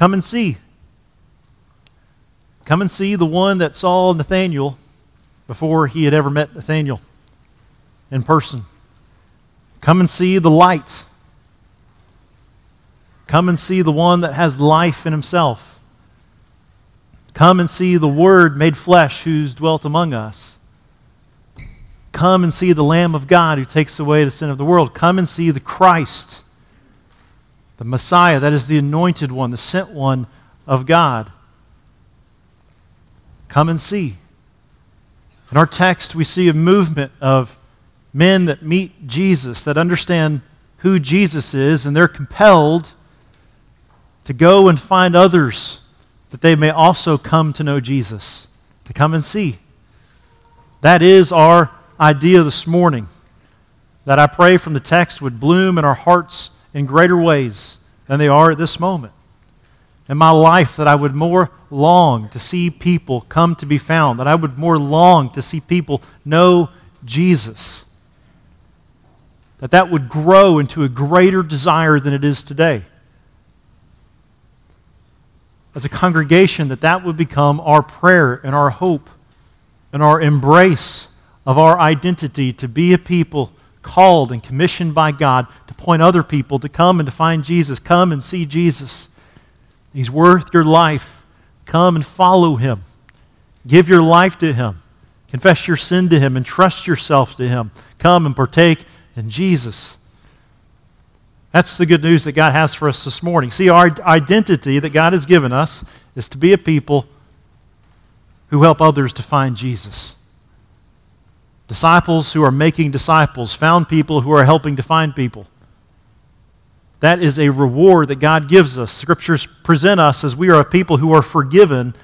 Come and see. Come and see the one that saw Nathanael before he had ever met Nathanael in person. Come and see the light. Come and see the one that has life in himself. Come and see the Word made flesh who's dwelt among us. Come and see the Lamb of God who takes away the sin of the world. Come and see the Christ, the Messiah, that is the anointed one, the sent one of God. Come and see. In our text, we see a movement of men that meet Jesus, that understand who Jesus is, and they're compelled to go and find others that they may also come to know Jesus, to come and see. That is our idea this morning, that I pray from the text would bloom in our hearts in greater ways than they are at this moment. In my life, that I would more long to see people come to be found, that I would more long to see people know Jesus, that that would grow into a greater desire than it is today. As a congregation, that would become our prayer and our hope and our embrace of our identity to be a people called and commissioned by God to point other people to come and to find Jesus. Come and see Jesus. He's worth your life. Come and follow Him. Give your life to Him. Confess your sin to Him and trust yourself to Him. Come and partake in Jesus. That's the good news that God has for us this morning. See, our identity that God has given us is to be a people who help others to find Jesus. Disciples who are making disciples, found people who are helping to find people. That is a reward that God gives us. Scriptures present us as we are a people who are forgiven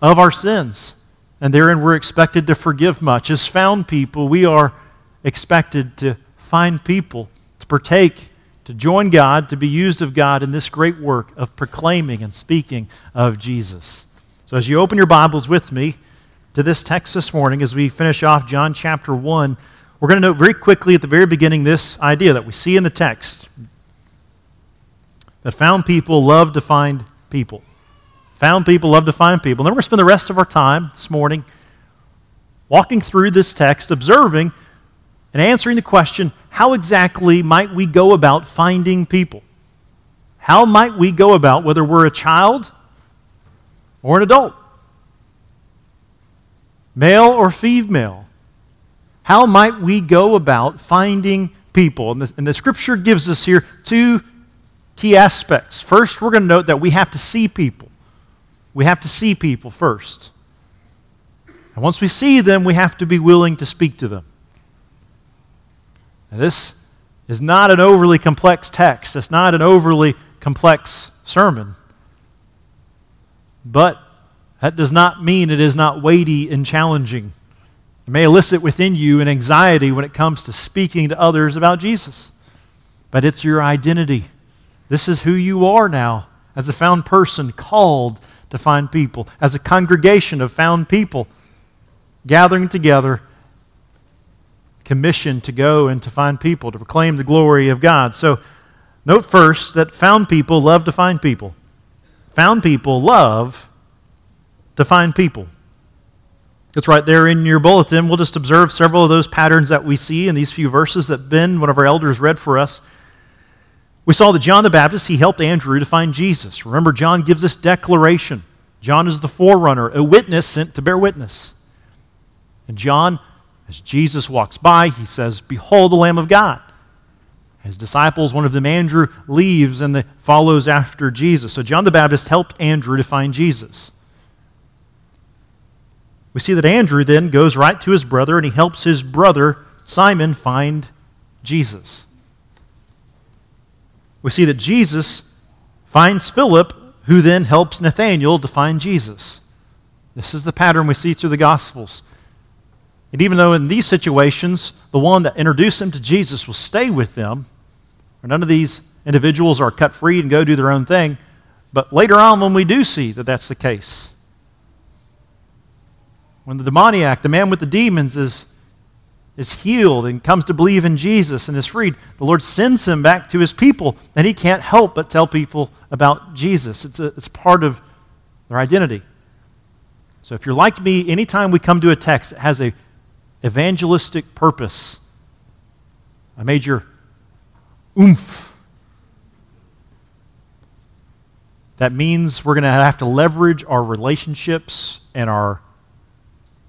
of our sins, and therein we're expected to forgive much. As found people, we are expected to find people, to partake, to join God, to be used of God in this great work of proclaiming and speaking of Jesus. So as you open your Bibles with me to this text this morning, as we finish off John chapter 1, we're going to note very quickly at the very beginning this idea that we see in the text, that found people love to find people. Found people love to find people. And then we're going to spend the rest of our time this morning walking through this text, observing and answering the question, how exactly might we go about finding people? How might we go about, whether we're a child or an adult, male or female, how might we go about finding people? And the Scripture gives us here two key aspects. First, we're going to note that we have to see people. We have to see people first. And once we see them, we have to be willing to speak to them. Now, this is not an overly complex text. It's not an overly complex sermon. But that does not mean it is not weighty and challenging. It may elicit within you an anxiety when it comes to speaking to others about Jesus. But it's your identity. This is who you are now as a found person called to find people, as a congregation of found people gathering together, commissioned to go and to find people, to proclaim the glory of God. So note first that found people love to find people. Found people love to find people. It's right there in your bulletin. We'll just observe several of those patterns that we see in these few verses that Ben, one of our elders, read for us. We saw that John the Baptist, he helped Andrew to find Jesus. Remember, John gives this declaration. John is the forerunner, a witness sent to bear witness. And John, as Jesus walks by, he says, "Behold the Lamb of God." His disciples, one of them, Andrew, leaves and follows after Jesus. So John the Baptist helped Andrew to find Jesus. We see that Andrew then goes right to his brother and he helps his brother, Simon, find Jesus. We see that Jesus finds Philip, who then helps Nathanael to find Jesus. This is the pattern we see through the Gospels. And even though in these situations, the one that introduced them to Jesus will stay with them, or none of these individuals are cut free and go do their own thing, but later on when we do see that that's the case, when the demoniac, the man with the demons, is is healed and comes to believe in Jesus and is freed, the Lord sends him back to his people, and he can't help but tell people about Jesus. It's part of their identity. So if you're like me, anytime we come to a text that has an evangelistic purpose, a major oomph, that means we're going to have to leverage our relationships and our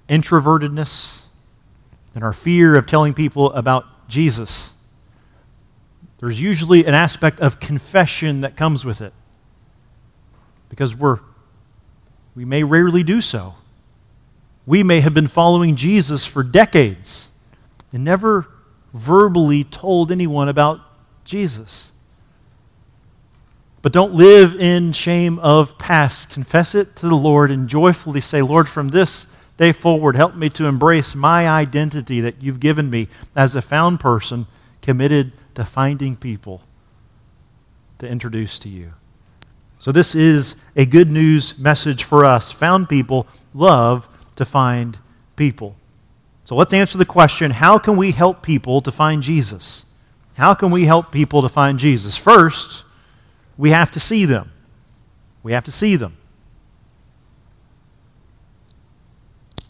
introvertedness and our fear of telling people about Jesus. There's usually an aspect of confession that comes with it, because we may rarely do so. We may have been following Jesus for decades and never verbally told anyone about Jesus. But don't live in shame of past. Confess it to the Lord and joyfully say, Lord, from this day forward, help me to embrace my identity that you've given me as a found person committed to finding people to introduce to you. So this is a good news message for us. Found people love to find people. So let's answer the question, how can we help people to find Jesus? How can we help people to find Jesus? First, we have to see them. We have to see them.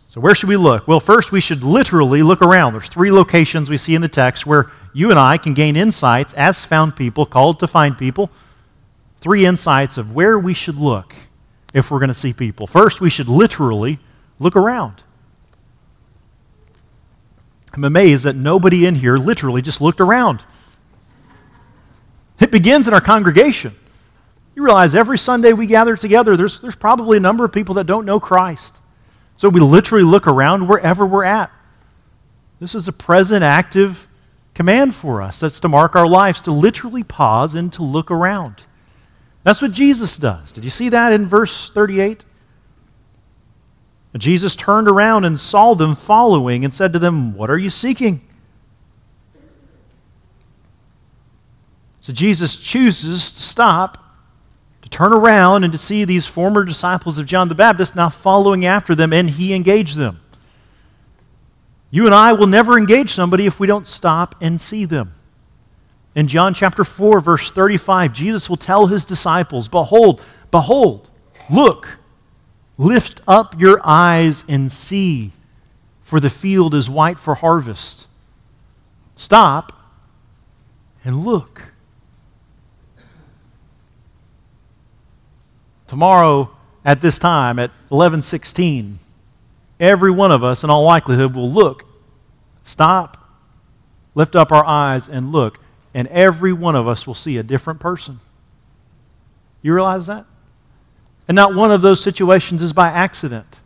So where should we look? Well, first we should literally look around. There's 3 locations we see in the text where you and I can gain insights as found people, called to find people. 3 insights of where we should look if we're going to see people. First, we should literally look around. I'm amazed that nobody in here literally just looked around. It begins in our congregation. You realize every Sunday we gather together, there's probably a number of people that don't know Christ. So we literally look around wherever we're at. This is a present, active command for us. That's to mark our lives, to literally pause and to look around. That's what Jesus does. Did you see that in verse 38? Jesus turned around and saw them following and said to them, what are you seeking? So Jesus chooses to stop, to turn around, and to see these former disciples of John the Baptist now following after them, and he engaged them. You and I will never engage somebody if we don't stop and see them. In John chapter 4, verse 35, Jesus will tell his disciples, Behold, look, lift up your eyes and see, for the field is white for harvest. Stop and look. Tomorrow at this time, at 11:16, every one of us in all likelihood will look, stop, lift up our eyes and look, and every one of us will see a different person. You realize that? And not one of those situations is by accident.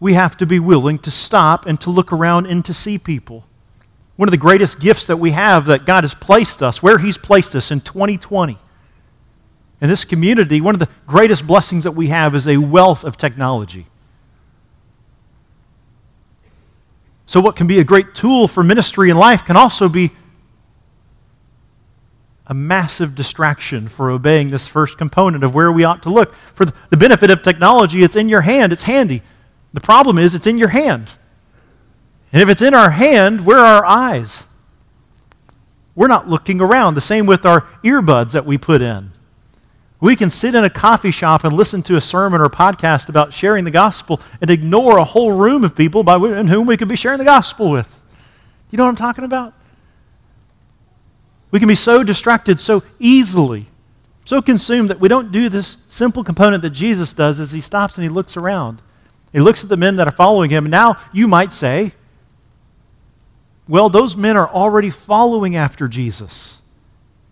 We have to be willing to stop and to look around and to see people. One of the greatest gifts that we have that God has placed us, where he's placed us in 2020, in this community, one of the greatest blessings that we have is a wealth of technology. So what can be a great tool for ministry and life can also be a massive distraction for obeying this first component of where we ought to look. For the benefit of technology, it's in your hand, it's handy. The problem is it's in your hand. And if it's in our hand, where are our eyes? We're not looking around. The same with our earbuds that we put in. We can sit in a coffee shop and listen to a sermon or podcast about sharing the gospel and ignore a whole room of people by whom we could be sharing the gospel with. You know what I'm talking about? We can be so distracted so easily, so consumed that we don't do this simple component that Jesus does as he stops and he looks around. He looks at the men that are following him. Now you might say, well, those men are already following after Jesus.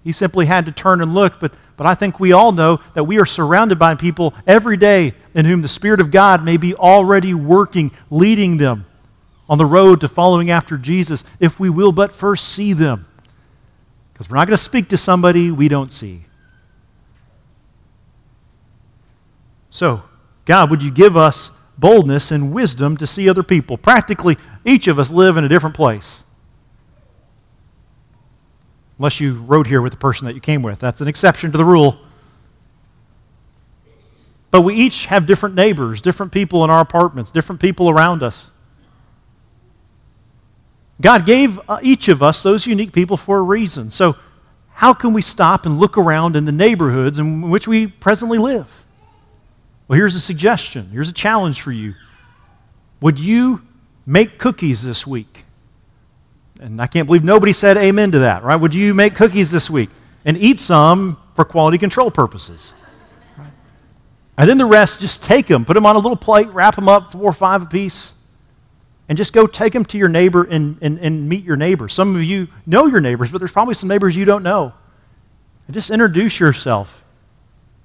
He simply had to turn and look, but I think we all know that we are surrounded by people every day in whom the Spirit of God may be already working, leading them on the road to following after Jesus, if we will but first see them. Because we're not going to speak to somebody we don't see. So, God, would you give us boldness and wisdom to see other people? Practically, each of us live in a different place. Unless you rode here with the person that you came with. That's an exception to the rule. But we each have different neighbors, different people in our apartments, different people around us. God gave each of us those unique people for a reason. So how can we stop and look around in the neighborhoods in which we presently live? Well, here's a suggestion. Here's a challenge for you. Would you make cookies this week? And I can't believe nobody said amen to that, right? Would you make cookies this week and eat some for quality control purposes? Right? And then the rest, just take them, put them on a little plate, wrap them up, 4 or 5 apiece, and just go take them to your neighbor and meet your neighbor. Some of you know your neighbors, but there's probably some neighbors you don't know. And just introduce yourself.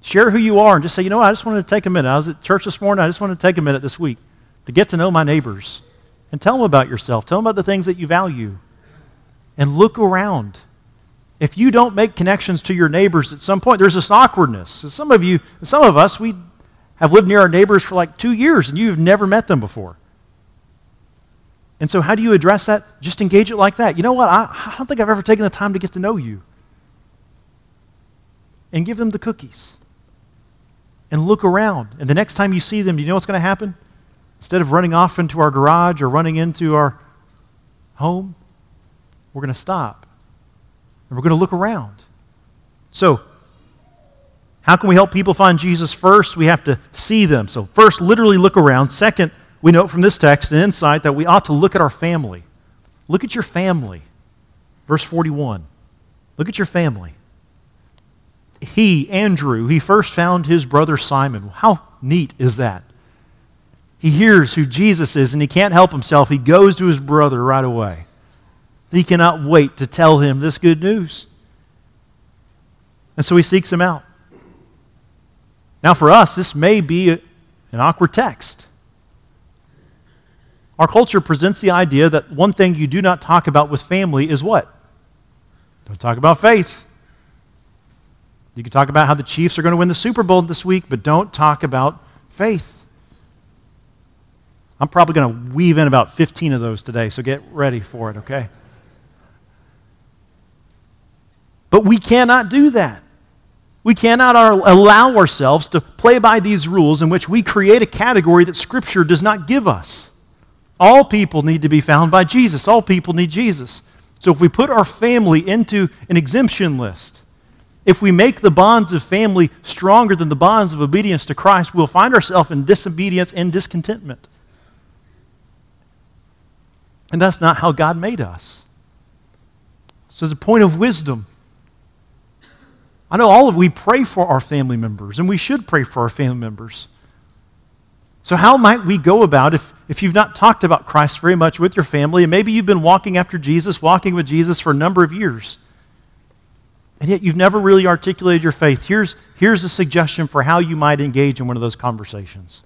Share who you are and just say, you know what, I just wanted to take a minute. I was at church this morning. I just wanted to take a minute this week to get to know my neighbors. And tell them about yourself. Tell them about the things that you value. And look around. If you don't make connections to your neighbors at some point, there's this awkwardness. Some of us, we have lived near our neighbors for like 2 years and you've never met them before. And so how do you address that? Just engage it like that. You know what? I don't think I've ever taken the time to get to know you. And give them the cookies. And look around. And the next time you see them, do you know what's going to happen? Instead of running off into our garage or running into our home, we're going to stop. And we're going to look around. So, how can we help people find Jesus? First, we have to see them. So first, literally look around. Second, we know from this text an insight that we ought to look at our family. Look at your family. Verse 41. Look at your family. Andrew, he first found his brother Simon. How neat is that? He hears who Jesus is and he can't help himself. He goes to his brother right away. He cannot wait to tell him this good news. And so he seeks him out. Now for us, this may be an awkward text. Our culture presents the idea that one thing you do not talk about with family is what? Don't talk about faith. You can talk about how the Chiefs are going to win the Super Bowl this week, but don't talk about faith. I'm probably going to weave in about 15 of those today, so get ready for it, okay? But we cannot do that. We cannot allow ourselves to play by these rules in which we create a category that Scripture does not give us. All people need to be found by Jesus. All people need Jesus. So if we put our family into an exemption list, if we make the bonds of family stronger than the bonds of obedience to Christ, we'll find ourselves in disobedience and discontentment. And that's not how God made us. So as a point of wisdom, I know we pray for our family members, and we should pray for our family members. So how might we go about, if you've not talked about Christ very much with your family, and maybe you've been walking with Jesus for a number of years, and yet you've never really articulated your faith. Here's a suggestion for how you might engage in one of those conversations.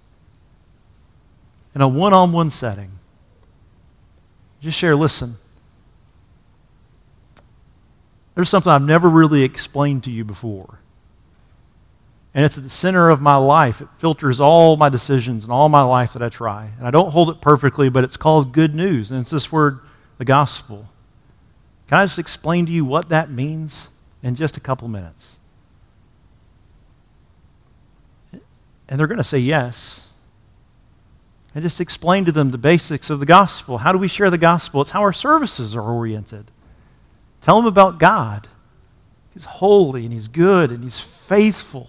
In a one-on-one setting, just share, listen, there's something I've never really explained to you before. And it's at the center of my life. It filters all my decisions and all my life that I try. And I don't hold it perfectly, but it's called good news. And it's this word, the gospel. Can I just explain to you what that means in just a couple minutes? And they're going to say yes. And just explain to them the basics of the gospel. How do we share the gospel? It's how our services are oriented. Tell them about God. He's holy and He's good and He's faithful.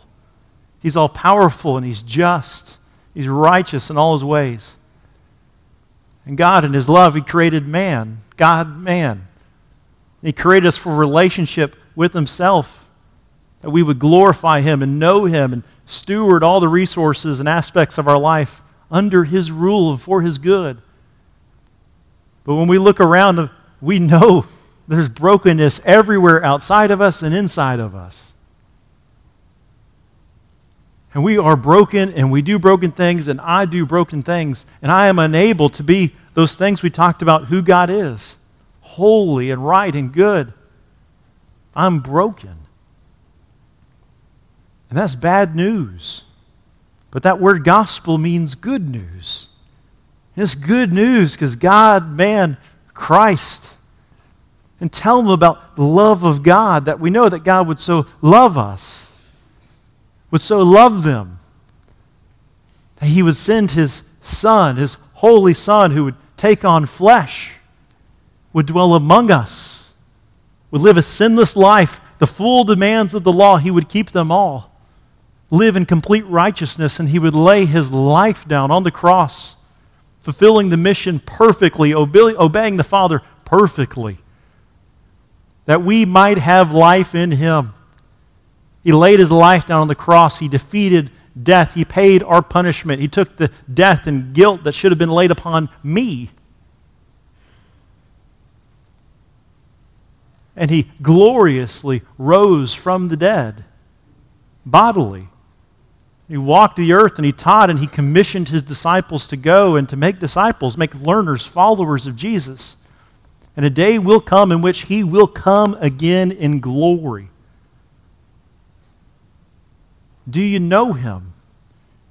He's all-powerful and He's just. He's righteous in all His ways. And God, in His love, He created man, God, man. He created us for relationship with Himself, that we would glorify Him and know Him and steward all the resources and aspects of our life under His rule and for His good. But when we look around, we know there's brokenness everywhere outside of us and inside of us. And we are broken, and we do broken things, and I do broken things, and I am unable to be those things we talked about, who God is, holy and right and good. I'm broken. And that's bad news. But that word gospel means good news. And it's good news because God, man, Christ. And tell them about the love of God, that we know that God would so love us, would so love them, that He would send His Son, His holy Son, who would take on flesh would dwell among us, would live a sinless life, the full demands of the law, he would keep them all, live in complete righteousness, and he would lay his life down on the cross, fulfilling the mission perfectly, obeying the Father perfectly, that we might have life in him. He laid his life down on the cross. He defeated death. He paid our punishment. He took the death and guilt that should have been laid upon me. And he gloriously rose from the dead, bodily. He walked the earth and he taught and he commissioned his disciples to go and to make disciples, make learners, followers of Jesus. And a day will come in which he will come again in glory. Do you know him?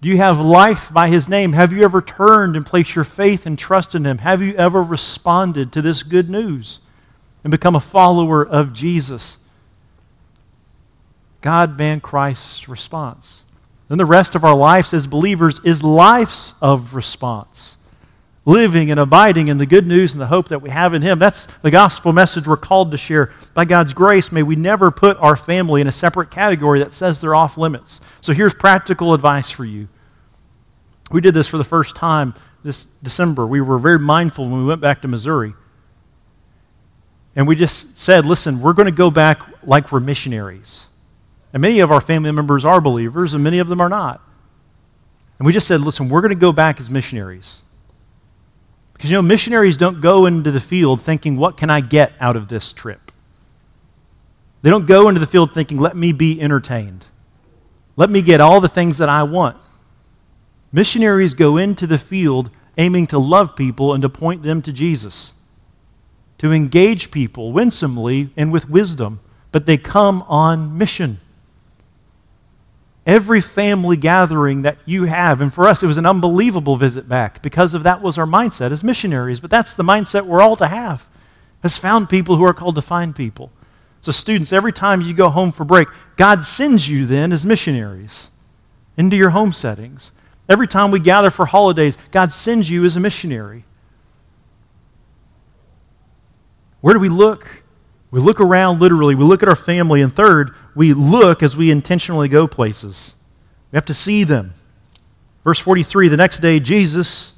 Do you have life by his name? Have you ever turned and placed your faith and trust in him? Have you ever responded to this good news and become a follower of Jesus? God, man, Christ's response. Then the rest of our lives as believers is lives of response. Living and abiding in the good news and the hope that we have in him. That's the gospel message we're called to share. By God's grace, may we never put our family in a separate category that says they're off limits. So here's practical advice for you. We did this for the first time this December. We were very mindful when we went back to Missouri. And we just said, listen, we're going to go back like we're missionaries. And many of our family members are believers and many of them are not. And we just said, listen, we're going to go back as missionaries. Because, you know, missionaries don't go into the field thinking, what can I get out of this trip? They don't go into the field thinking, let me be entertained. Let me get all the things that I want. Missionaries go into the field aiming to love people and to point them to Jesus, to engage people winsomely and with wisdom, but they come on mission. Every family gathering that you have, and for us it was an unbelievable visit back because of that was our mindset as missionaries, but that's the mindset we're all to have as found people who are called to find people. So students, every time you go home for break, God sends you then as missionaries into your home settings. Every time we gather for holidays, God sends you as a missionary. Where do we look? We look around literally. We look at our family. And third, we look as we intentionally go places. We have to see them. Verse 43, the next day, Jesus,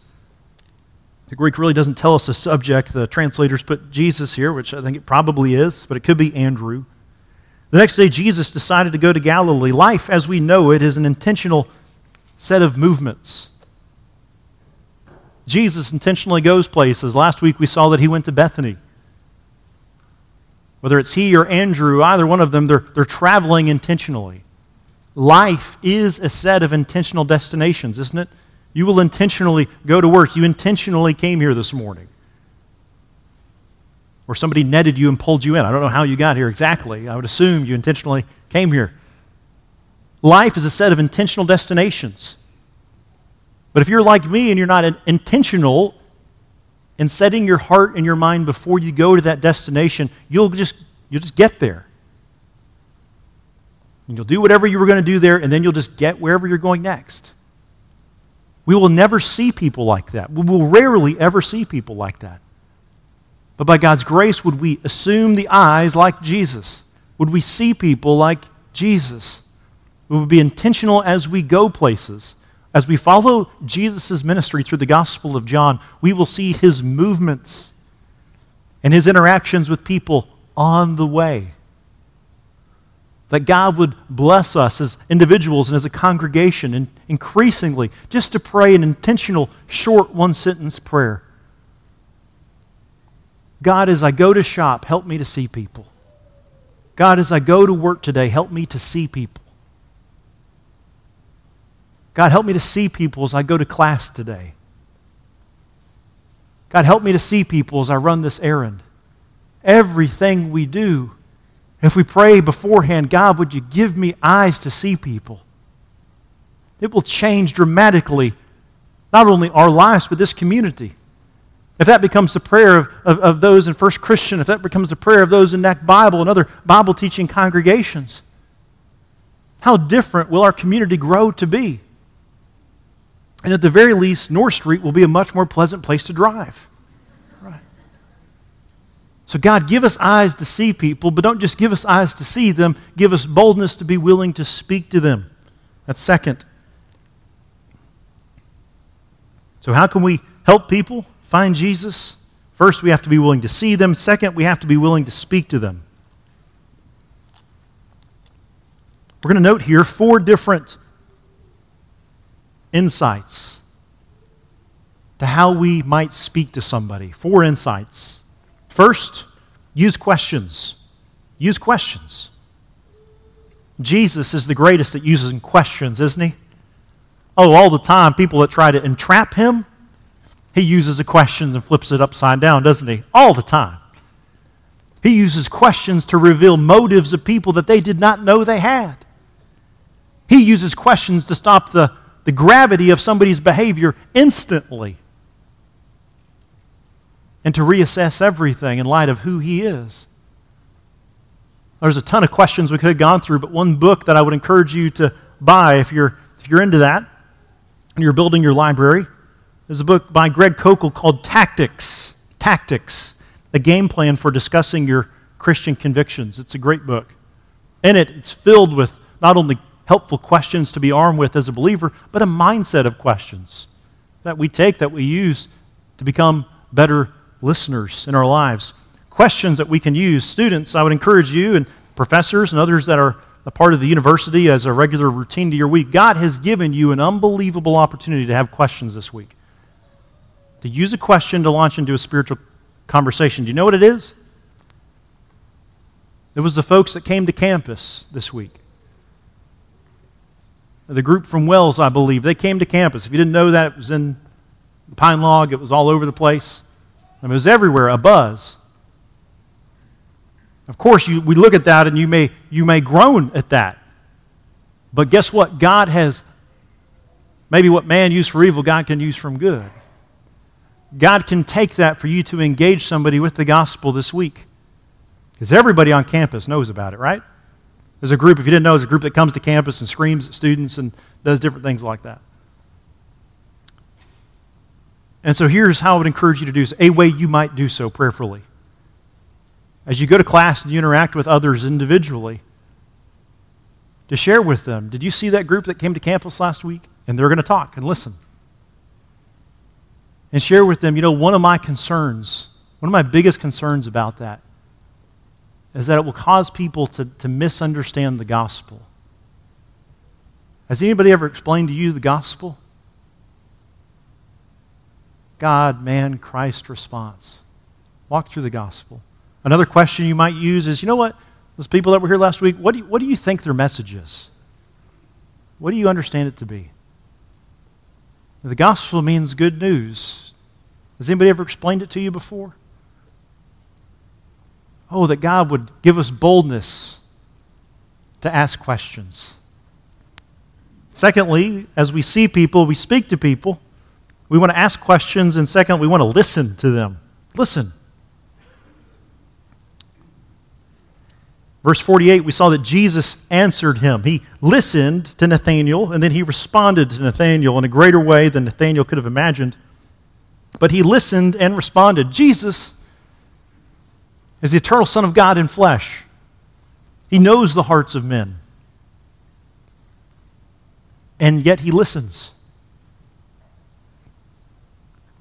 the Greek really doesn't tell us the subject. The translators put Jesus here, which I think it probably is, but it could be Andrew. The next day, Jesus decided to go to Galilee. Life as we know it is an intentional set of movements. Jesus intentionally goes places. Last week, we saw that he went to Bethany. Whether it's he or Andrew, either one of them, they're traveling intentionally. Life is a set of intentional destinations, isn't it? You will intentionally go to work. You intentionally came here this morning. Or somebody netted you and pulled you in. I don't know how you got here exactly. I would assume you intentionally came here. Life is a set of intentional destinations. But if you're like me and you're not an intentional and setting your heart and your mind before you go to that destination, you'll just get there. And you'll do whatever you were going to do there, and then you'll just get wherever you're going next. We will never see people like that. We will rarely ever see people like that. But by God's grace, would we assume the eyes like Jesus? Would we see people like Jesus? We would be intentional as we go places. As we follow Jesus' ministry through the Gospel of John, we will see his movements and his interactions with people on the way. That God would bless us as individuals and as a congregation and increasingly just to pray an intentional, short, one-sentence prayer. God, as I go to shop, help me to see people. God, as I go to work today, help me to see people. God, help me to see people as I go to class today. God, help me to see people as I run this errand. Everything we do, if we pray beforehand, God, would you give me eyes to see people? It will change dramatically, not only our lives, but this community. If that becomes the prayer of those in First Christian, if that becomes the prayer of those in Knack Bible and other Bible-teaching congregations, how different will our community grow to be? And at the very least, North Street will be a much more pleasant place to drive. Right? So God, give us eyes to see people, but don't just give us eyes to see them. Give us boldness to be willing to speak to them. That's second. So how can we help people find Jesus? First, we have to be willing to see them. Second, we have to be willing to speak to them. We're going to note here 4 different insights to how we might speak to somebody. 4 insights. First, use questions. Use questions. Jesus is the greatest at using questions, isn't he? Oh, all the time, people that try to entrap him, he uses the questions and flips it upside down, doesn't he? All the time. He uses questions to reveal motives of people that they did not know they had. He uses questions to stop the gravity of somebody's behavior instantly and to reassess everything in light of who he is. There's a ton of questions we could have gone through, but one book that I would encourage you to buy if you're into that and you're building your library is a book by Greg Kochel called Tactics. Tactics, a game plan for discussing your Christian convictions. It's a great book. In it, it's filled with not only helpful questions to be armed with as a believer, but a mindset of questions that we take, that we use to become better listeners in our lives. Questions that we can use. Students, I would encourage you and professors and others that are a part of the university as a regular routine to your week, God has given you an unbelievable opportunity to have questions this week. To use a question to launch into a spiritual conversation. Do you know what it is? It was the folks that came to campus this week. The group from Wells, I believe, they came to campus. If you didn't know that, it was in the Pine Log. It was all over the place. I mean, it was everywhere, a buzz. Of course, we look at that and you may groan at that. But guess what? God has, maybe what man used for evil, God can use for good. God can take that for you to engage somebody with the gospel this week. Because everybody on campus knows about it, right? There's a group, if you didn't know, there's a group that comes to campus and screams at students and does different things like that. And so here's how I would encourage you to do so. A way you might do so prayerfully. As you go to class and you interact with others individually, to share with them, did you see that group that came to campus last week? And they're going to talk and listen. And share with them, you know, one of my concerns, one of my biggest concerns about that is that it will cause people to misunderstand the gospel. Has anybody ever explained to you the gospel? God, man, Christ response. Walk through the gospel. Another question you might use is, you know what? Those people that were here last week, what do you think their message is? What do you understand it to be? The gospel means good news. Has anybody ever explained it to you before? Oh, that God would give us boldness to ask questions. Secondly, as we see people, we speak to people. We want to ask questions, and second, we want to listen to them. Listen. Verse 48, we saw that Jesus answered him. He listened to Nathanael, and then he responded to Nathanael in a greater way than Nathanael could have imagined. But he listened and responded. Jesus is the eternal Son of God in flesh. He knows the hearts of men. And yet he listens.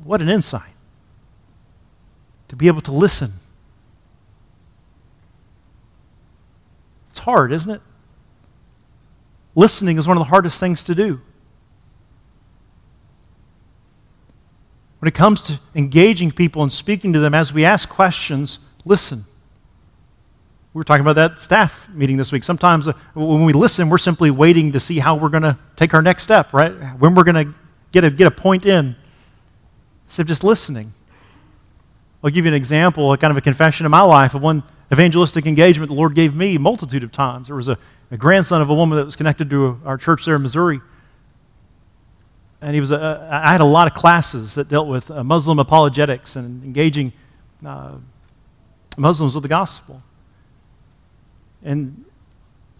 What an insight to be able to listen. It's hard, isn't it? Listening is one of the hardest things to do. When it comes to engaging people and speaking to them, as we ask questions, listen. We were talking about that staff meeting this week. Sometimes when we listen, we're simply waiting to see how we're going to take our next step, right? When we're going to get a point in. Instead of just listening. I'll give you an example, a kind of a confession in my life of one evangelistic engagement the Lord gave me a multitude of times. There was a grandson of a woman that was connected to our church there in Missouri. And I had a lot of classes that dealt with Muslim apologetics and engaging Muslims with the gospel. And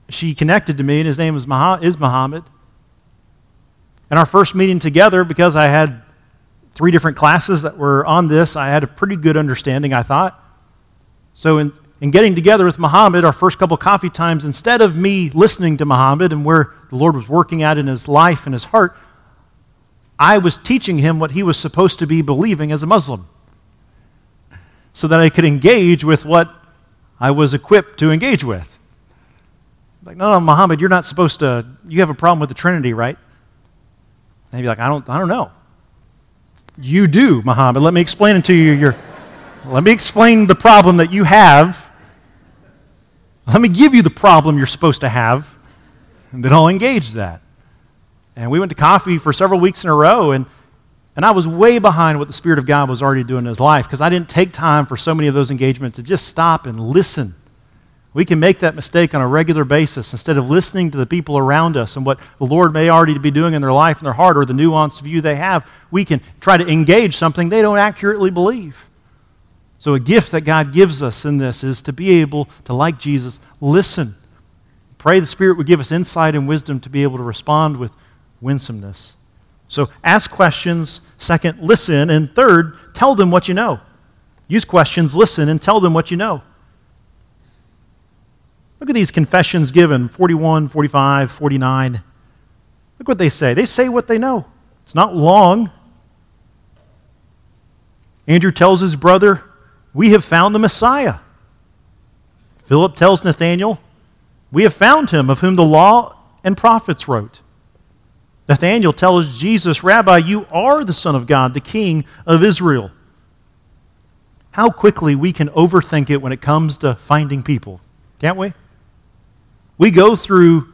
she connected to me, and his name is Muhammad. And our first meeting together, because I had 3 different classes that were on this, I had a pretty good understanding, I thought. So in getting together with Muhammad, our first couple coffee times, instead of me listening to Muhammad and where the Lord was working out in his life and his heart, I was teaching him what he was supposed to be believing as a Muslim so that I could engage with what I was equipped to engage with. Like, no, Muhammad, you're not supposed to, you have a problem with the Trinity, right? And he'd be like, I don't know. You do, Muhammad. Let me explain it to you. Let me explain the problem that you have. Let me give you the problem you're supposed to have, and then I'll engage that. And we went to coffee for several weeks in a row, and I was way behind what the Spirit of God was already doing in his life because I didn't take time for so many of those engagements to just stop and listen. We can make that mistake on a regular basis instead of listening to the people around us and what the Lord may already be doing in their life and their heart or the nuanced view they have. We can try to engage something they don't accurately believe. So a gift that God gives us in this is to be able to, like Jesus, listen. Pray the Spirit would give us insight and wisdom to be able to respond with winsomeness. So ask questions, second, listen, and third, tell them what you know. Use questions, listen, and tell them what you know. Look at these confessions given, 41, 45, 49. Look what they say. They say what they know. It's not long. Andrew tells his brother, "We have found the Messiah." Philip tells Nathanael, "We have found him of whom the law and prophets wrote." Nathanael tells Jesus, "Rabbi, you are the Son of God, the King of Israel." How quickly we can overthink it when it comes to finding people, can't we? We go through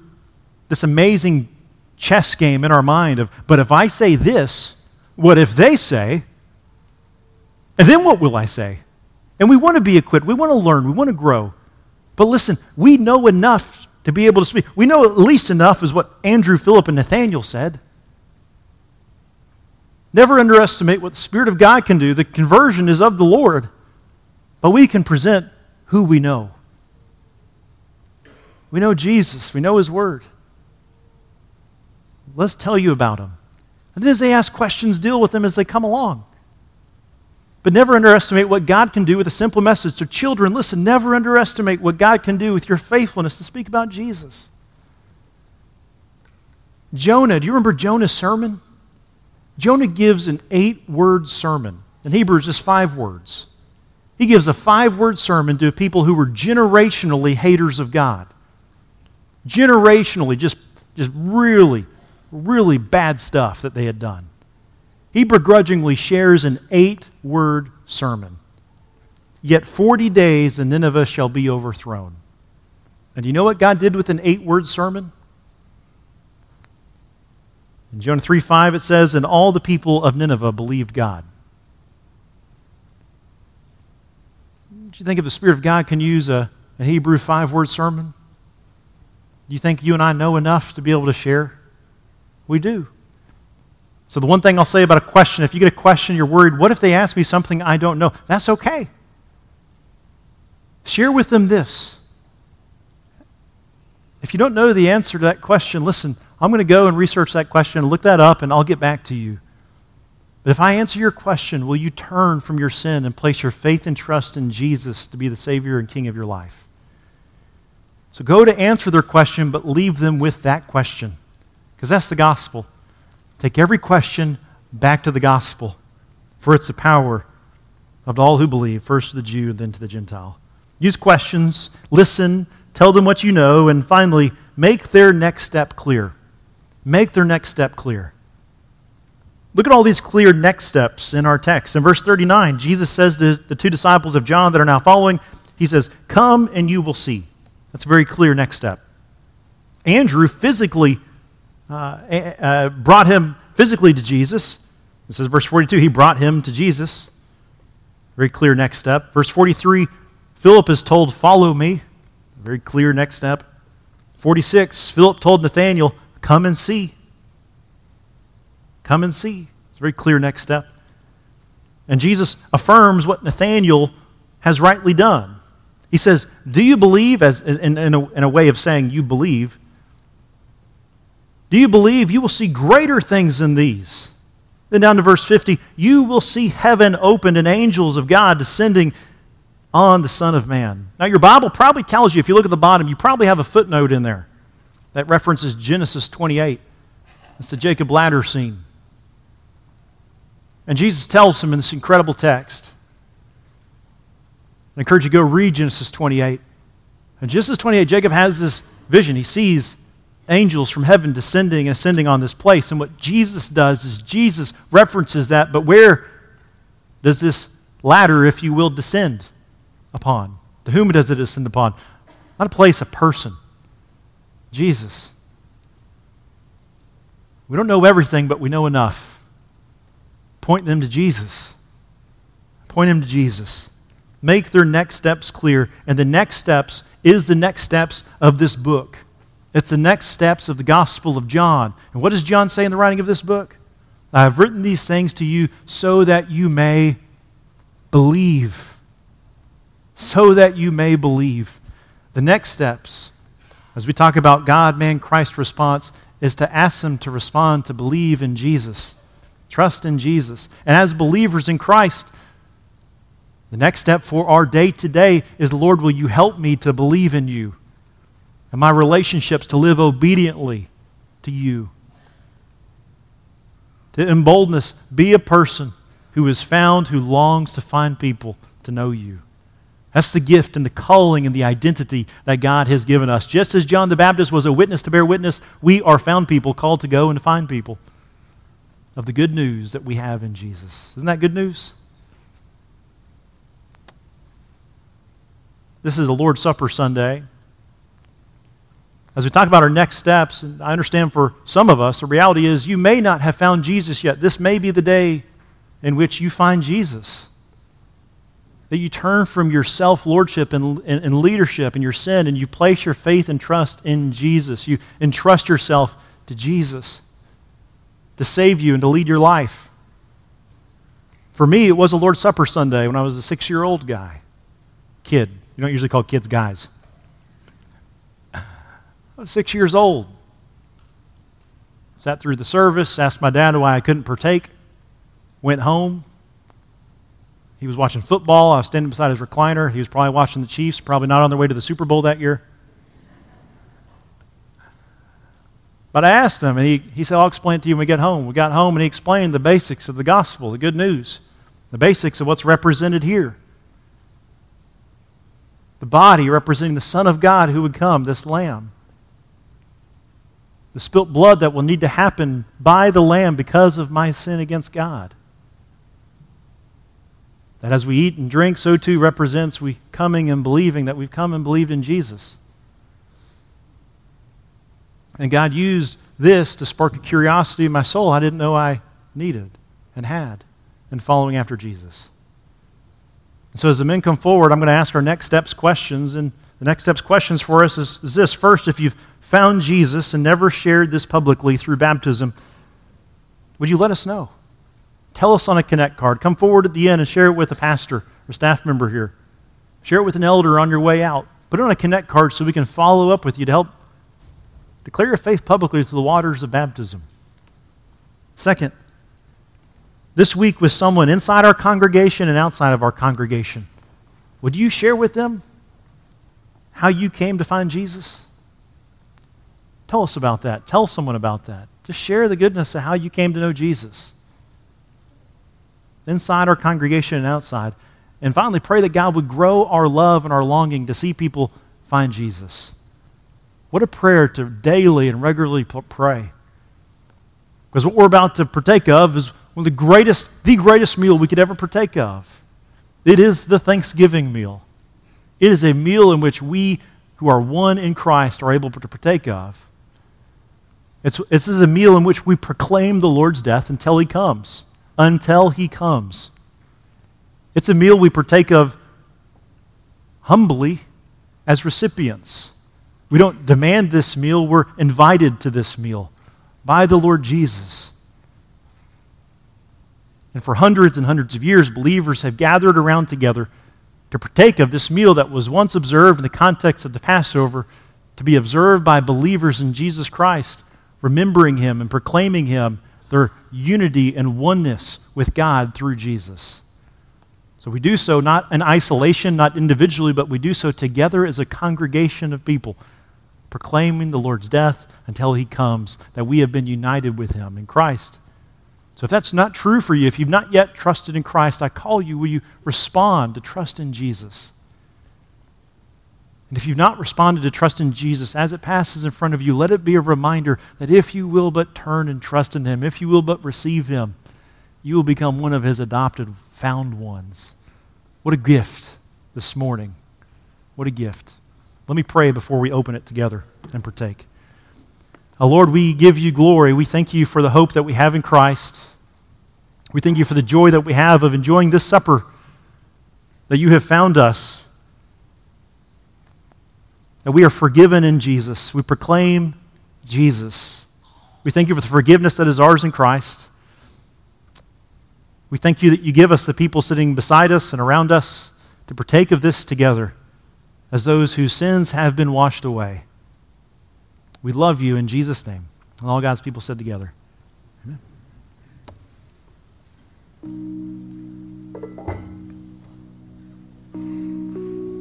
this amazing chess game in our mind of, but if I say this, what if they say? And then what will I say? And we want to be equipped. We want to learn. We want to grow. But listen, we know enough to be able to speak. We know at least enough is what Andrew, Philip, and Nathanael said. Never underestimate what the Spirit of God can do. The conversion is of the Lord. But we can present who we know. We know Jesus. We know His Word. Let's tell you about Him. And then as they ask questions, deal with them as they come along. But never underestimate what God can do with a simple message. So children, listen, never underestimate what God can do with your faithfulness to speak about Jesus. Jonah, do you remember Jonah's sermon? Jonah gives an 8-word sermon. In Hebrew, it's just 5 words. He gives a 5-word sermon to people who were generationally haters of God. Generationally, just really, really bad stuff that they had done. He begrudgingly shares an 8-word sermon. Yet 40 days and Nineveh shall be overthrown. And you know what God did with an 8-word sermon? In Jonah 3:5 it says, "And all the people of Nineveh believed God." Do you think if the Spirit of God can use a Hebrew 5-word sermon? Do you think you and I know enough to be able to share? We do. So the one thing I'll say about a question, if you get a question, you're worried, what if they ask me something I don't know? That's okay. Share with them this. If you don't know the answer to that question, listen, I'm going to go and research that question, look that up, and I'll get back to you. But if I answer your question, will you turn from your sin and place your faith and trust in Jesus to be the Savior and King of your life? So go to answer their question, but leave them with that question. Because that's the gospel. Take every question back to the gospel. For it's the power of all who believe, first to the Jew, then to the Gentile. Use questions, listen, tell them what you know, and finally, make their next step clear. Make their next step clear. Look at all these clear next steps in our text. In verse 39, Jesus says to the two disciples of John that are now following, He says, "Come and you will see." That's a very clear next step. Andrew physically brought him physically to Jesus. This is verse 42. He brought him to Jesus. Very clear next step. Verse 43, Philip is told, "Follow me." Very clear next step. 46, Philip told Nathanael, "Come and see." Come and see. It's a very clear next step. And Jesus affirms what Nathanael has rightly done. He says, "Do you believe?" as in a way of saying, "You believe." "Do you believe? You will see greater things than these." Then down to verse 50, "You will see heaven opened and angels of God descending on the Son of Man. Now, your Bible probably tells you, if you look at the bottom, you probably have a footnote in there that references Genesis 28. It's the Jacob ladder scene. And Jesus tells him in this incredible text, I encourage you to go read Genesis 28. In Genesis 28, Jacob has this vision. He sees angels from heaven descending and ascending on this place. And what Jesus does is Jesus references that, but where does this ladder, if you will, descend upon? To whom does it descend upon? Not a place, a person. Jesus. We don't know everything, but we know enough. Point them to Jesus. Point them to Jesus. Make their next steps clear. And the next steps is the next steps of this book. It's the next steps of the Gospel of John. And what does John say in the writing of this book? I have written these things to you so that you may believe. So that you may believe. The next steps, as we talk about God, man, Christ response, is to ask them to respond, to believe in Jesus. Trust in Jesus. And as believers in Christ, the next step for our day today is, Lord, will you help me to believe in you and my relationships to live obediently to you? To embolden us, be a person who is found, who longs to find people to know you. That's the gift and the calling and the identity that God has given us. Just as John the Baptist was a witness to bear witness, we are found people called to go and to find people of the good news that we have in Jesus. Isn't that good news? This is the Lord's Supper Sunday. As we talk about our next steps, and I understand for some of us, the reality is you may not have found Jesus yet. This may be the day in which you find Jesus. That you turn from your self-lordship and leadership and your sin, and you place your faith and trust in Jesus. You entrust yourself to Jesus to save you and to lead your life. For me, it was a Lord's Supper Sunday when I was a 6-year-old kid. You don't usually call kids guys. I was 6 years old. Sat through the service, asked my dad why I couldn't partake, went home. He was watching football. I was standing beside his recliner. He was probably watching the Chiefs, probably not on their way to the Super Bowl that year. But I asked him, and he said, I'll explain it to you when we get home. We got home, and he explained the basics of the gospel, the good news, the basics of what's represented here. The body representing the Son of God who would come, this Lamb. The spilt blood that will need to happen by the Lamb because of my sin against God. That as we eat and drink, so too represents we coming and believing that we've come and believed in Jesus. And God used this to spark a curiosity in my soul I didn't know I needed and had in following after Jesus. So as the men come forward, I'm going to ask our next steps questions. And the next steps questions for us is this. First, if you've found Jesus and never shared this publicly through baptism, would you let us know? Tell us on a Connect card. Come forward at the end and share it with a pastor or staff member here. Share it with an elder on your way out. Put it on a Connect card so we can follow up with you to help declare your faith publicly through the waters of baptism. Second, this week with someone inside our congregation and outside of our congregation, would you share with them how you came to find Jesus? Tell us about that. Tell someone about that. Just share the goodness of how you came to know Jesus. Inside our congregation and outside. And finally, pray that God would grow our love and our longing to see people find Jesus. What a prayer to daily and regularly pray. Because what we're about to partake of is one of the greatest meal we could ever partake of. It is the Thanksgiving meal. It is a meal in which we who are one in Christ are able to partake of. This is a meal in which we proclaim the Lord's death until He comes. Until He comes. It's a meal we partake of humbly as recipients. We don't demand this meal. We're invited to this meal by the Lord Jesus. And for hundreds and hundreds of years, believers have gathered around together to partake of this meal that was once observed in the context of the Passover, to be observed by believers in Jesus Christ, remembering Him and proclaiming Him, their unity and oneness with God through Jesus. So we do so not in isolation, not individually, but we do so together as a congregation of people, proclaiming the Lord's death until he comes, that we have been united with him in Christ. So if that's not true for you, if you've not yet trusted in Christ, I call you, will you respond to trust in Jesus? And if you've not responded to trust in Jesus, as it passes in front of you, let it be a reminder that if you will but turn and trust in him, if you will but receive him, you will become one of his adopted, found ones. What a gift this morning. What a gift. Let me pray before we open it together and partake. Lord, we give you glory. We thank you for the hope that we have in Christ. We thank you for the joy that we have of enjoying this supper, that you have found us, that we are forgiven in Jesus. We proclaim Jesus. We thank you for the forgiveness that is ours in Christ. We thank you that you give us the people sitting beside us and around us to partake of this together as those whose sins have been washed away. We love you in Jesus' name. And all God's people said together, Amen.